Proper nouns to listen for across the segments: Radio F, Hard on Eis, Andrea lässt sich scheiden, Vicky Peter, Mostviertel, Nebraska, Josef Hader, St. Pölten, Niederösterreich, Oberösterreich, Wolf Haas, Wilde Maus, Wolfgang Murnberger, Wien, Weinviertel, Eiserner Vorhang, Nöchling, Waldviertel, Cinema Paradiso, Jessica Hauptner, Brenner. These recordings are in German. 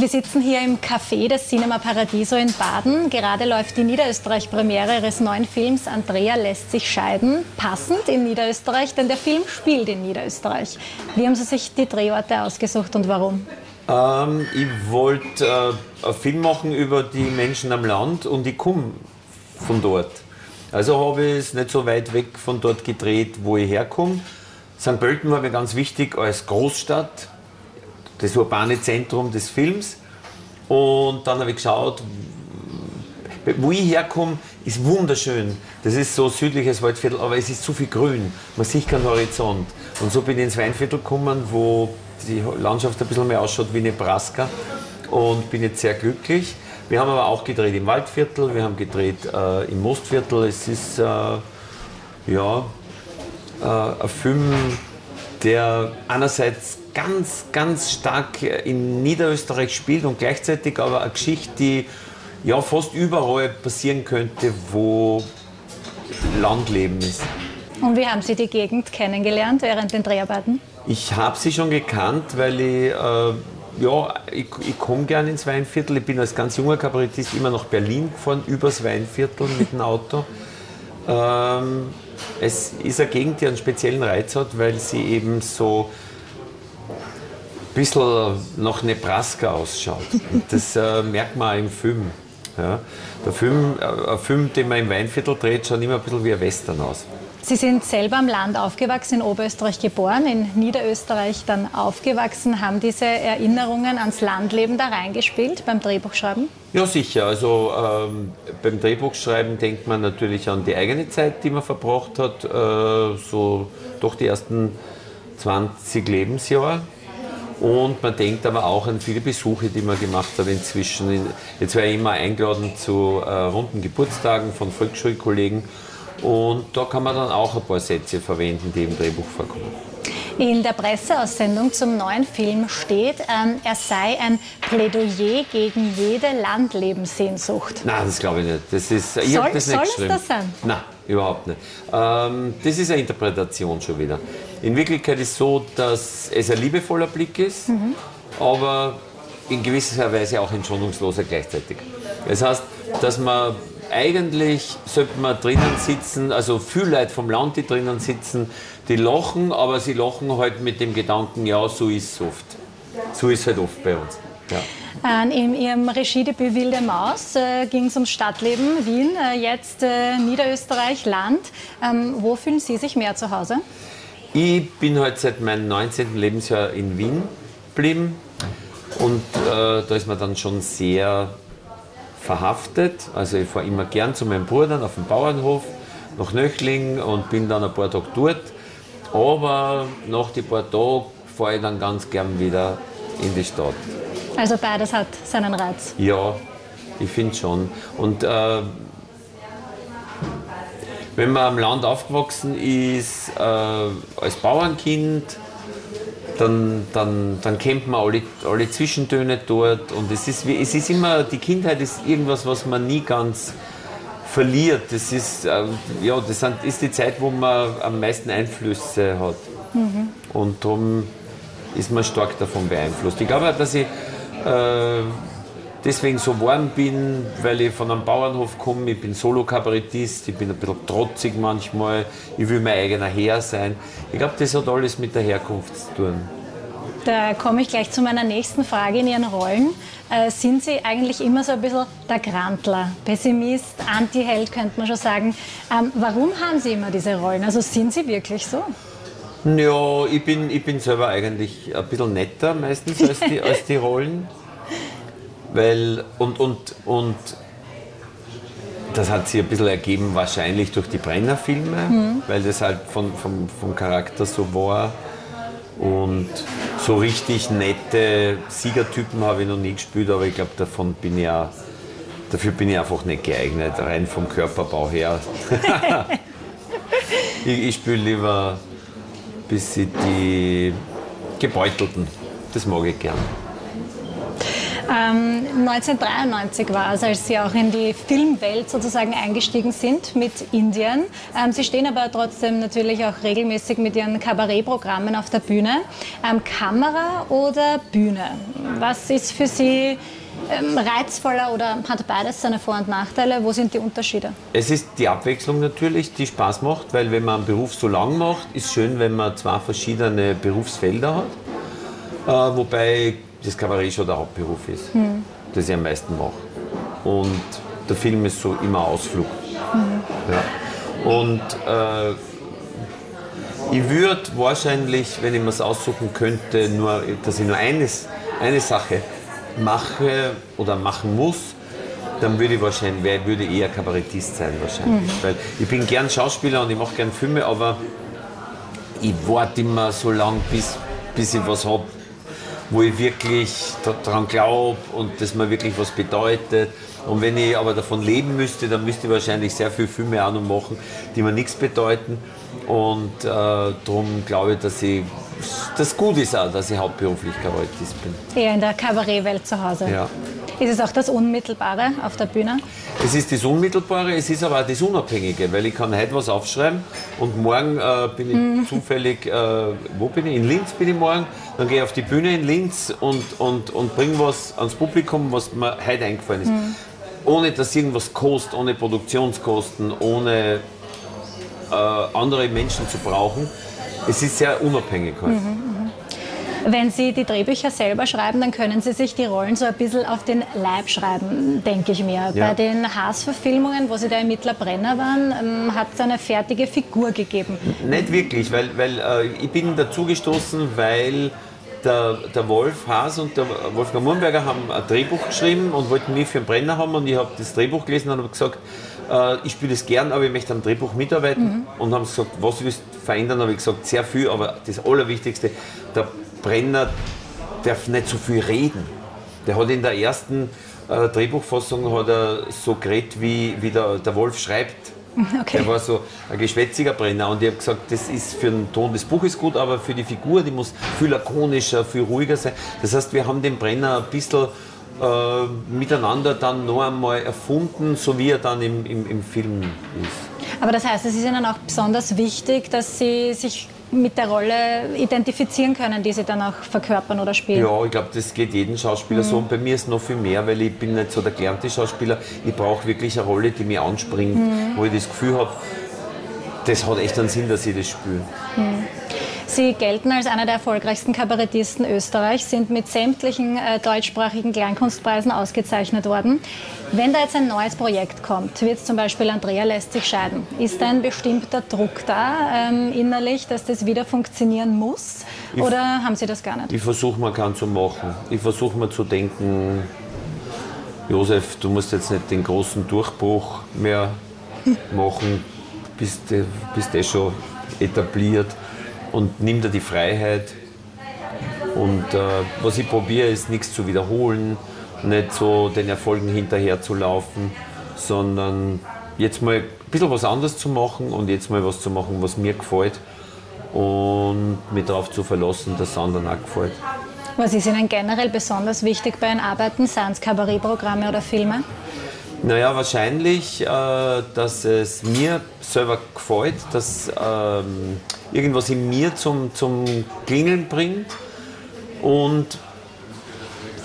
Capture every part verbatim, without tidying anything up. Wir sitzen hier im Café des Cinema Paradiso in Baden. Gerade läuft die Niederösterreich-Premiere ihres neuen Films Andrea lässt sich scheiden. Passend in Niederösterreich, denn der Film spielt in Niederösterreich. Wie haben Sie sich die Drehorte ausgesucht und warum? Ähm, ich wollte äh, einen Film machen über die Menschen am Land und ich komme von dort. Also habe ich es nicht so weit weg von dort gedreht, wo ich herkomme. Sankt Pölten war mir ganz wichtig als Großstadt, das urbane Zentrum des Films. Und dann habe ich geschaut, wo ich herkomme, ist wunderschön. Das ist so südliches Waldviertel, aber es ist zu viel Grün. Man sieht keinen Horizont. Und so bin ich ins Weinviertel gekommen, wo die Landschaft ein bisschen mehr ausschaut wie Nebraska. Und bin jetzt sehr glücklich. Wir haben aber auch gedreht im Waldviertel, wir haben gedreht äh, im Mostviertel. Es ist, äh, ja... Ein Film, der einerseits ganz, ganz stark in Niederösterreich spielt und gleichzeitig aber eine Geschichte, die ja fast überall passieren könnte, wo Landleben ist. Und wie haben Sie die Gegend kennengelernt während den Dreharbeiten? Ich habe sie schon gekannt, weil ich, äh, ja, ich, ich komme gerne ins Weinviertel. Ich bin als ganz junger Kabarettist immer nach Berlin gefahren, übers Weinviertel mit dem Auto. ähm, Es ist eine Gegend, die einen speziellen Reiz hat, weil sie eben so ein bisschen nach Nebraska ausschaut. Das äh, merkt man auch im Film. Ja. Der Film, äh, ein Film, den man im Weinviertel dreht, schaut immer ein bisschen wie ein Western aus. Sie sind selber am Land aufgewachsen, in Oberösterreich geboren, in Niederösterreich dann aufgewachsen. Haben diese Erinnerungen ans Landleben da reingespielt beim Drehbuchschreiben? Ja, sicher. Also ähm, beim Drehbuchschreiben denkt man natürlich an die eigene Zeit, die man verbracht hat, äh, so doch die ersten zwanzig Lebensjahre. Und man denkt aber auch an viele Besuche, die man gemacht hat inzwischen. Jetzt war ich immer eingeladen zu äh, runden Geburtstagen von Volksschulkollegen. Und da kann man dann auch ein paar Sätze verwenden, die im Drehbuch vorkommen. In der Presseaussendung zum neuen Film steht, ähm, er sei ein Plädoyer gegen jede Landlebenssehnsucht. Nein, das glaube ich nicht. Das ist, ich soll das nicht soll es das sein? Nein, überhaupt nicht. Ähm, das ist eine Interpretation schon wieder. In Wirklichkeit ist es so, dass es ein liebevoller Blick ist, mhm. aber in gewisser Weise auch ein schonungsloser gleichzeitig. Das heißt, dass man... Eigentlich sollte man drinnen sitzen, also viele Leute vom Land, die drinnen sitzen, die lachen, aber sie lachen halt mit dem Gedanken, ja, so ist es oft. So ist es halt oft bei uns. Ja. In Ihrem Regiedebüt Wilde Maus äh, ging es ums Stadtleben Wien, äh, jetzt äh, Niederösterreich, Land. Ähm, wo fühlen Sie sich mehr zu Hause? Ich bin halt seit meinem neunzehnten Lebensjahr in Wien geblieben und äh, da ist man dann schon sehr... verhaftet. Also ich fahre immer gern zu meinen Brüdern auf dem Bauernhof nach Nöchling und bin dann ein paar Tage dort. Aber nach die paar Tagen fahre ich dann ganz gern wieder in die Stadt. Also beides hat seinen Reiz? Ja, ich finde schon. Und äh, wenn man am Land aufgewachsen ist, äh, als Bauernkind, Dann, dann, dann kennt man alle, alle Zwischentöne dort und es ist, es ist immer, die Kindheit ist irgendwas, was man nie ganz verliert. Das ist, ja, das ist die Zeit, wo man am meisten Einflüsse hat mhm. und darum ist man stark davon beeinflusst. Ich glaube, dass ich äh, deswegen so warm bin, weil ich von einem Bauernhof komme, ich bin Solo-Kabarettist, ich bin ein bisschen trotzig manchmal, ich will mein eigener Herr sein. Ich glaube, das hat alles mit der Herkunft zu tun. Da komme ich gleich zu meiner nächsten Frage in Ihren Rollen. Äh, sind Sie eigentlich immer so ein bisschen der Grantler, Pessimist, Anti-Held, könnte man schon sagen. Ähm, warum haben Sie immer diese Rollen? Also sind Sie wirklich so? Ja, ich bin, ich bin selber eigentlich ein bisschen netter meistens als die, als die Rollen. Weil, und, und, und das hat sich ein bisschen ergeben, wahrscheinlich durch die Brenner-Filme, mhm. weil das halt von, von, vom Charakter so war. Und so richtig nette Siegertypen habe ich noch nie gespielt, aber ich glaube, davon bin ich auch, dafür bin ich einfach nicht geeignet, rein vom Körperbau her. ich ich spiele lieber ein bisschen die Gebeutelten, das mag ich gern. Ähm, neunzehnhundertdreiundneunzig war es, als Sie auch in die Filmwelt sozusagen eingestiegen sind mit Indien. Ähm, Sie stehen aber trotzdem natürlich auch regelmäßig mit Ihren Kabarettprogrammen auf der Bühne. Ähm, Kamera oder Bühne? Was ist für Sie ähm, reizvoller oder hat beides seine Vor- und Nachteile? Wo sind die Unterschiede? Es ist die Abwechslung natürlich, die Spaß macht, weil wenn man einen Beruf so lang macht, ist es schön, wenn man zwei verschiedene Berufsfelder hat. Äh, wobei das Kabarett schon der Hauptberuf ist, mhm. das ich am meisten mache. Und der Film ist so immer Ausflug. Mhm. Ja. Und äh, ich würde wahrscheinlich, wenn ich mir es aussuchen könnte, nur, dass ich nur eines, eine Sache mache oder machen muss, dann würde ich wahrscheinlich würde eher Kabarettist sein. Wahrscheinlich. Mhm. Weil ich bin gern Schauspieler und ich mache gern Filme, aber ich warte immer so lange, bis, bis ich was habe, wo ich wirklich daran glaube und dass mir wirklich was bedeutet. Und wenn ich aber davon leben müsste, dann müsste ich wahrscheinlich sehr viele Filme auch noch machen, die mir nichts bedeuten. Und äh, darum glaube ich, dass ich, das gut ist auch, dass ich hauptberuflich Kabarettist bin. Eher in der Kabarettwelt zu Hause. Ja. Ist es auch das Unmittelbare auf der Bühne? Es ist das Unmittelbare, es ist aber auch das Unabhängige, weil ich kann heute was aufschreiben und morgen äh, bin ich mhm. zufällig, äh, wo bin ich? In Linz bin ich morgen, dann gehe ich auf die Bühne in Linz und, und, und bringe was ans Publikum, was mir heute eingefallen ist. Mhm. Ohne dass irgendwas kostet, ohne Produktionskosten, ohne äh, andere Menschen zu brauchen. Es ist sehr unabhängig halt. Mhm. Wenn Sie die Drehbücher selber schreiben, dann können Sie sich die Rollen so ein bisschen auf den Leib schreiben, denke ich mir. Ja. Bei den Haas-Verfilmungen, wo Sie der Ermittler Brenner waren, hat es eine fertige Figur gegeben. Nicht wirklich, weil, weil äh, ich bin dazugestoßen, weil der, der Wolf Haas und der Wolfgang Murnberger haben ein Drehbuch geschrieben und wollten mich für einen Brenner haben und ich habe das Drehbuch gelesen und habe gesagt, äh, ich spiele es gern, aber ich möchte am Drehbuch mitarbeiten mhm. und haben gesagt, was willst du verändern? Habe ich gesagt, sehr viel, aber das Allerwichtigste, der Brenner darf nicht so viel reden. Der hat in der ersten äh, Drehbuchfassung hat er so geredet, wie, wie der, der Wolf schreibt. Okay. Der war so ein geschwätziger Brenner. Und ich habe gesagt, das ist für den Ton des Buches gut, aber für die Figur, die muss viel lakonischer, viel ruhiger sein. Das heißt, wir haben den Brenner ein bisschen äh, miteinander dann noch einmal erfunden, so wie er dann im, im, im Film ist. Aber das heißt, es ist Ihnen auch besonders wichtig, dass Sie sich mit der Rolle identifizieren können, die Sie dann auch verkörpern oder spielen? Ja, ich glaube, das geht jedem Schauspieler mhm. so. Und bei mir ist noch viel mehr, weil ich bin nicht so der gelernte Schauspieler. Ich brauche wirklich eine Rolle, die mich anspringt, mhm. wo ich das Gefühl habe, das hat echt einen Sinn, dass ich das spiele. Mhm. Sie gelten als einer der erfolgreichsten Kabarettisten Österreichs, sind mit sämtlichen äh, deutschsprachigen Kleinkunstpreisen ausgezeichnet worden. Wenn da jetzt ein neues Projekt kommt, wie jetzt zum Beispiel Andrea lässt sich scheiden, ist da ein bestimmter Druck da ähm, innerlich, dass das wieder funktionieren muss? Ich oder haben Sie das gar nicht? Ich versuche mal keinen zu machen. Ich versuche mal zu denken, Josef, du musst jetzt nicht den großen Durchbruch mehr machen, bist du bist eh schon etabliert. Und nimmt er die Freiheit. Und äh, was ich probiere, ist nichts zu wiederholen, nicht so den Erfolgen hinterher zu laufen, sondern jetzt mal ein bisschen was anderes zu machen und jetzt mal was zu machen, was mir gefällt und mich darauf zu verlassen, dass es anderen auch gefällt. Was ist Ihnen generell besonders wichtig bei den Arbeiten, seien es Kabarettprogramme oder Filme? Naja, wahrscheinlich, äh, dass es mir selber gefällt, dass ähm, irgendwas in mir zum, zum Klingeln bringt und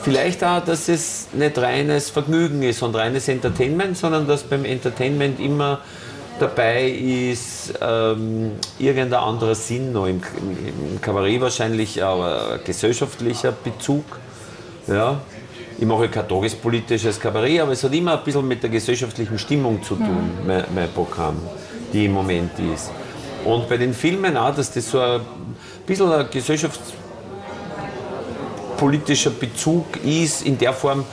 vielleicht auch, dass es nicht reines Vergnügen ist und reines Entertainment, sondern dass beim Entertainment immer dabei ist ähm, irgendein anderer Sinn noch im, im Kabarett wahrscheinlich, aber ein gesellschaftlicher Bezug. Ja. Ich mache kein tagespolitisches Kabarett, aber es hat immer ein bisschen mit der gesellschaftlichen Stimmung zu tun, mhm. mein, mein Programm, die im Moment ist. Und bei den Filmen auch, dass das so ein bisschen ein gesellschaftspolitischer Bezug ist, in der Form,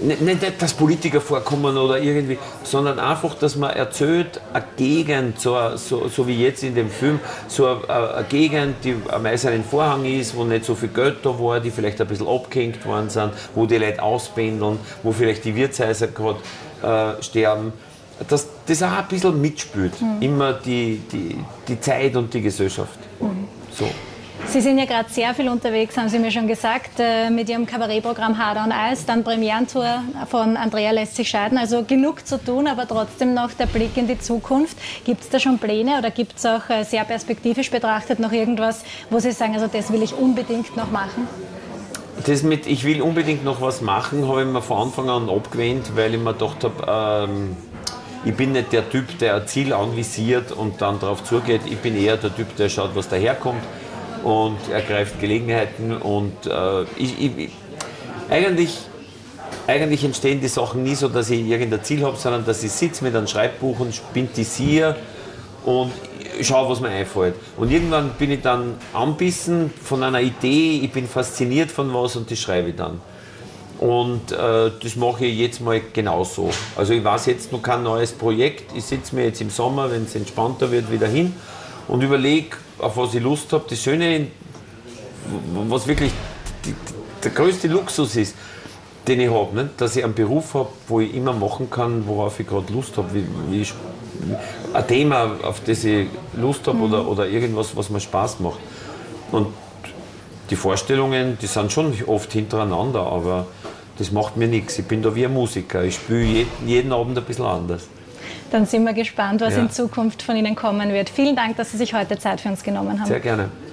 nicht, nicht dass Politiker vorkommen oder irgendwie, sondern einfach, dass man erzählt, eine Gegend, so, so, so wie jetzt in dem Film, so eine, eine Gegend, die am Eisernen Vorhang ist, wo nicht so viel Geld da war, die vielleicht ein bisschen abgehängt worden sind, wo die Leute auspendeln, wo vielleicht die Wirtshäuser gerade äh, sterben, dass das auch ein bisschen mitspielt, mhm. immer die, die, die Zeit und die Gesellschaft. Mhm. So. Sie sind ja gerade sehr viel unterwegs, haben Sie mir schon gesagt, mit Ihrem Kabarettprogramm Hard on Eis, dann Premierentour von Andrea lässt sich scheiden. Also genug zu tun, aber trotzdem noch der Blick in die Zukunft. Gibt es da schon Pläne oder gibt es auch sehr perspektivisch betrachtet noch irgendwas, wo Sie sagen, also das will ich unbedingt noch machen? Das mit ich will unbedingt noch was machen, habe ich mir von Anfang an abgewöhnt, weil ich mir gedacht habe, ähm, ich bin nicht der Typ, der ein Ziel anvisiert und dann darauf zugeht. Ich bin eher der Typ, der schaut, was daherkommt und ergreift Gelegenheiten. Und äh, ich, ich, eigentlich, eigentlich entstehen die Sachen nie so, dass ich irgendein Ziel habe, sondern dass ich sitze mit einem Schreibbuch und spintisiere und schau, was mir einfällt. Und irgendwann bin ich dann anbissen von einer Idee, ich bin fasziniert von was und das schreibe ich dann. Und äh, das mache ich jetzt mal genauso. Also ich weiß jetzt noch kein neues Projekt, ich sitze mir jetzt im Sommer, wenn es entspannter wird, wieder hin und überlege, auf was ich Lust habe. Das Schöne, was wirklich die, der größte Luxus ist, den ich habe, ne? Dass ich einen Beruf habe, wo ich immer machen kann, worauf ich gerade Lust habe. Wie, wie ein Thema, auf das ich Lust habe, mhm. oder, oder irgendwas, was mir Spaß macht. Und die Vorstellungen, die sind schon oft hintereinander, aber das macht mir nichts. Ich bin da wie ein Musiker, ich spiele jeden, jeden Abend ein bisschen anders. Dann sind wir gespannt, was ja. in Zukunft von Ihnen kommen wird. Vielen Dank, dass Sie sich heute Zeit für uns genommen haben. Sehr gerne.